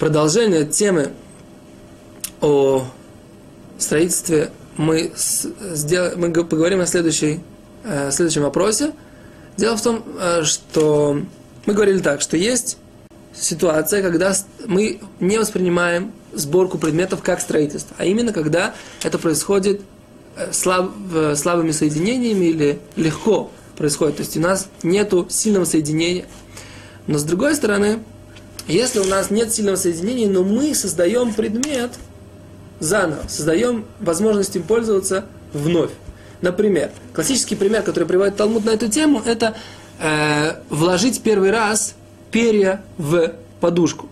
Продолжение темы о строительстве мы поговорим о следующем вопросе. Дело в том, что мы говорили так, что есть ситуация, когда мы не воспринимаем сборку предметов как строительство, а именно когда это происходит слабыми соединениями или легко происходит, то есть у нас нет сильного соединения. Но с другой стороны, если у нас нет сильного соединения, но мы создаем предмет заново, создаем возможность им пользоваться вновь. Например, классический пример, который приводит Талмуд на эту тему, это вложить первый раз перья в подушку.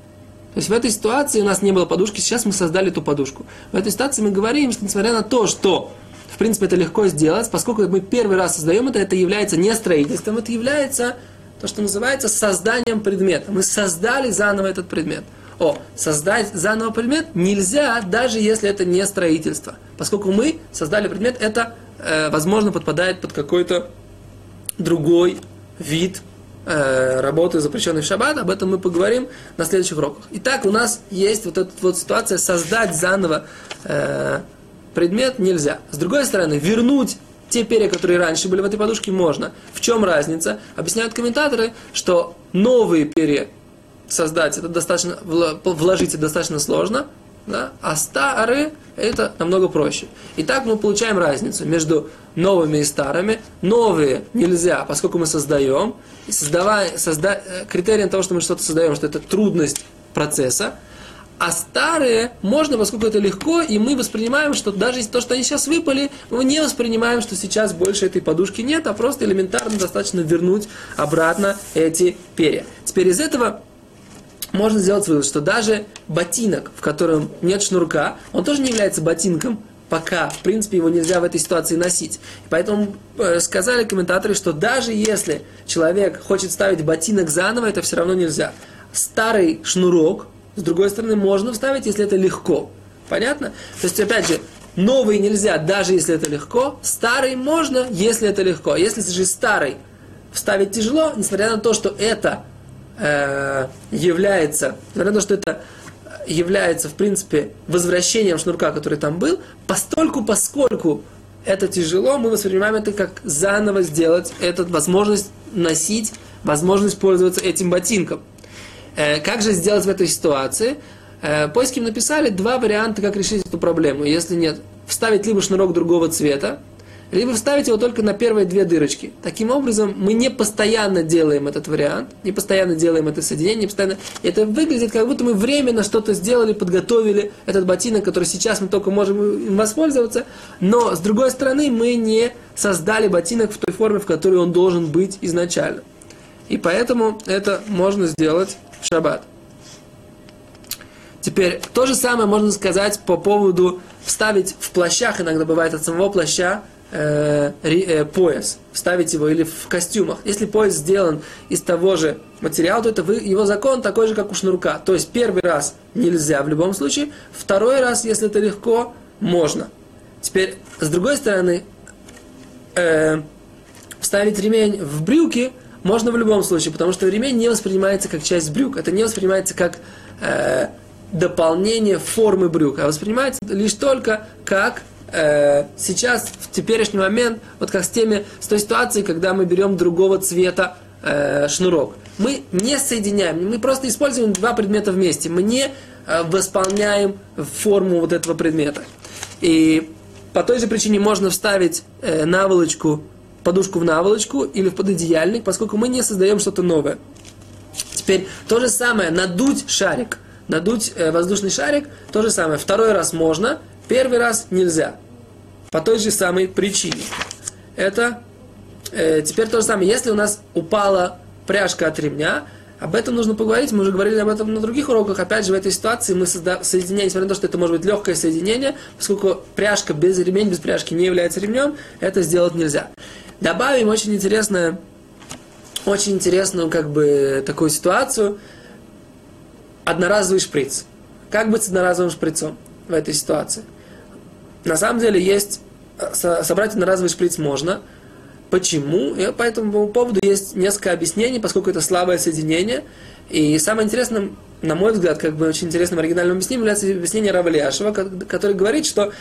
То есть в этой ситуации у нас не было подушки, сейчас мы создали эту подушку. В этой ситуации мы говорим, что несмотря на то, что в принципе это легко сделать, поскольку мы первый раз создаем это является не строительством, это является то, что называется созданием предмета. Мы создали заново этот предмет. Создать заново предмет нельзя, даже если это не строительство. Поскольку мы создали предмет, это, возможно, подпадает под какой-то другой вид работы, запрещенный в шаббат. Об этом мы поговорим на следующих уроках. Итак, у нас есть эта ситуация, создать заново предмет нельзя. С другой стороны, вернуть те перья, которые раньше были в этой подушке, можно. В чем разница? Объясняют комментаторы, что новые перья создать это достаточно, вложить это достаточно сложно, да? А старые это намного проще. И так мы получаем разницу между новыми и старыми. Новые нельзя, поскольку мы создаем. Критерием того, что мы что-то создаем, что это трудность процесса. А старые можно, поскольку это легко, и мы воспринимаем, что даже то, что они сейчас выпали, мы не воспринимаем, что сейчас больше этой подушки нет, а просто элементарно достаточно вернуть обратно эти перья. Теперь из этого можно сделать вывод, что даже ботинок, в котором нет шнурка, он тоже не является ботинком, пока, в принципе, его нельзя в этой ситуации носить. Поэтому сказали комментаторы, что даже если человек хочет ставить ботинок заново, это все равно нельзя. Старый шнурок, с другой стороны, можно вставить, если это легко. Понятно? То есть, опять же, новый нельзя, даже если это легко. Старый можно, если это легко. Если же старый вставить тяжело, несмотря на то, что это является, в принципе, возвращением шнурка, который там был, поскольку это тяжело, мы воспринимаем это как заново сделать эту возможность носить, возможность пользоваться этим ботинком. Как же сделать в этой ситуации? Поиски написали два варианта, как решить эту проблему. Если нет, вставить либо шнурок другого цвета, либо вставить его только на первые две дырочки. Таким образом, мы не постоянно делаем этот вариант, не постоянно делаем это соединение, не постоянно. Это выглядит, как будто мы временно что-то сделали, подготовили этот ботинок, который сейчас мы только можем им воспользоваться, но, с другой стороны, мы не создали ботинок в той форме, в которой он должен быть изначально. И поэтому это можно сделать в шаббат. Теперь, то же самое можно сказать по поводу вставить в плащах, иногда бывает от самого плаща, пояс, вставить его, или в костюмах. Если пояс сделан из того же материала, то его закон такой же, как у шнурка. То есть, первый раз нельзя в любом случае, второй раз, если это легко, можно. Теперь, с другой стороны, вставить ремень в брюки можно в любом случае, потому что ремень не воспринимается как часть брюк. Это не воспринимается как дополнение формы брюк, а воспринимается лишь только как сейчас, в теперешний момент, вот как с той ситуацией, когда мы берем другого цвета шнурок. Мы не соединяем, мы просто используем два предмета вместе. Мы не восполняем форму вот этого предмета. И по той же причине можно вставить подушку в наволочку или в пододеяльник, поскольку мы не создаем что-то новое. Теперь то же самое, надуть воздушный шарик, то же самое. Второй раз можно, первый раз нельзя. По той же самой причине. Это теперь то же самое. Если у нас упала пряжка от ремня, об этом нужно поговорить. Мы уже говорили об этом на других уроках. Опять же, в этой ситуации мы соединяем, несмотря на то, что это может быть легкое соединение, поскольку пряжка без ремень, без пряжки не является ремнем, это сделать нельзя. Добавим очень интересную такую ситуацию. Одноразовый шприц. Как быть с одноразовым шприцом в этой ситуации? На самом деле собрать одноразовый шприц можно, Почему? И по этому поводу есть несколько объяснений, поскольку это слабое соединение. И самое интересное, на мой взгляд, как бы очень интересным оригинальным объяснением является объяснение Равальяшева, который говорит, что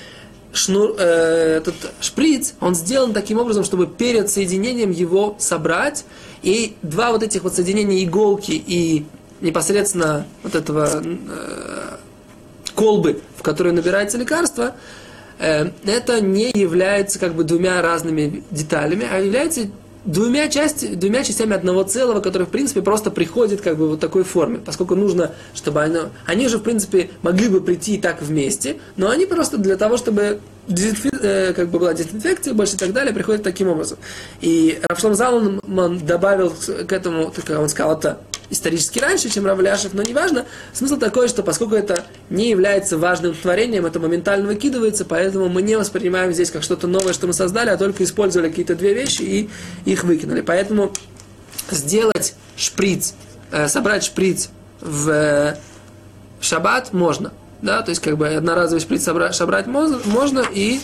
этот шприц, он сделан таким образом, чтобы перед соединением его собрать, и два вот этих вот соединения иголки и непосредственно вот этого колбы, в которую набирается лекарство, это не является как бы двумя разными деталями, а является двумя частями одного целого, которое, в принципе, просто приходит как бы в вот такой форме, поскольку нужно, чтобы они же, в принципе, могли бы прийти и так вместе, но они просто для того, чтобы как бы была дезинфекция больше и так далее, приходят таким образом. И Рав Шломо Залман добавил к этому, он сказал это исторически раньше, чем Равляшев, но неважно, смысл такой, что поскольку это не является важным творением, это моментально выкидывается, поэтому мы не воспринимаем здесь как что-то новое, что мы создали, а только использовали какие-то две вещи и их выкинули. Поэтому собрать шприц в шаббат можно. Да, то есть как бы одноразовый шприц собрать можно, и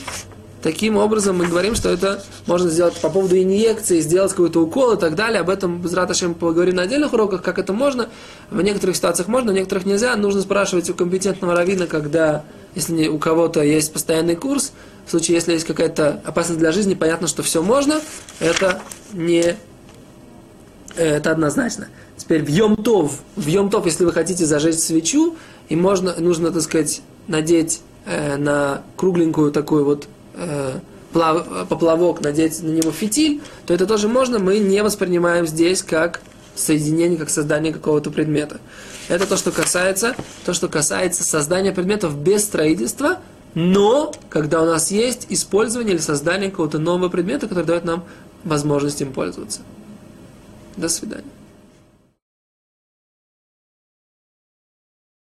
таким образом мы говорим, что это можно сделать по поводу инъекции, сделать какой-то укол и так далее. Об этом без раташи мы поговорим на отдельных уроках, как это можно. В некоторых ситуациях можно, в некоторых нельзя. Нужно спрашивать у компетентного раввина, если у кого-то есть постоянный курс, в случае, если есть какая-то опасность для жизни, понятно, что все можно. Это однозначно. Теперь в Йомтов, если вы хотите зажечь свечу, и нужно, так сказать, надеть на кругленькую такую вот поплавок, надеть на него фитиль, то это тоже можно, мы не воспринимаем здесь как соединение, как создание какого-то предмета. Это то, что касается создания предметов без строительства, но когда у нас есть использование или создание какого-то нового предмета, который дает нам возможность им пользоваться. До свидания.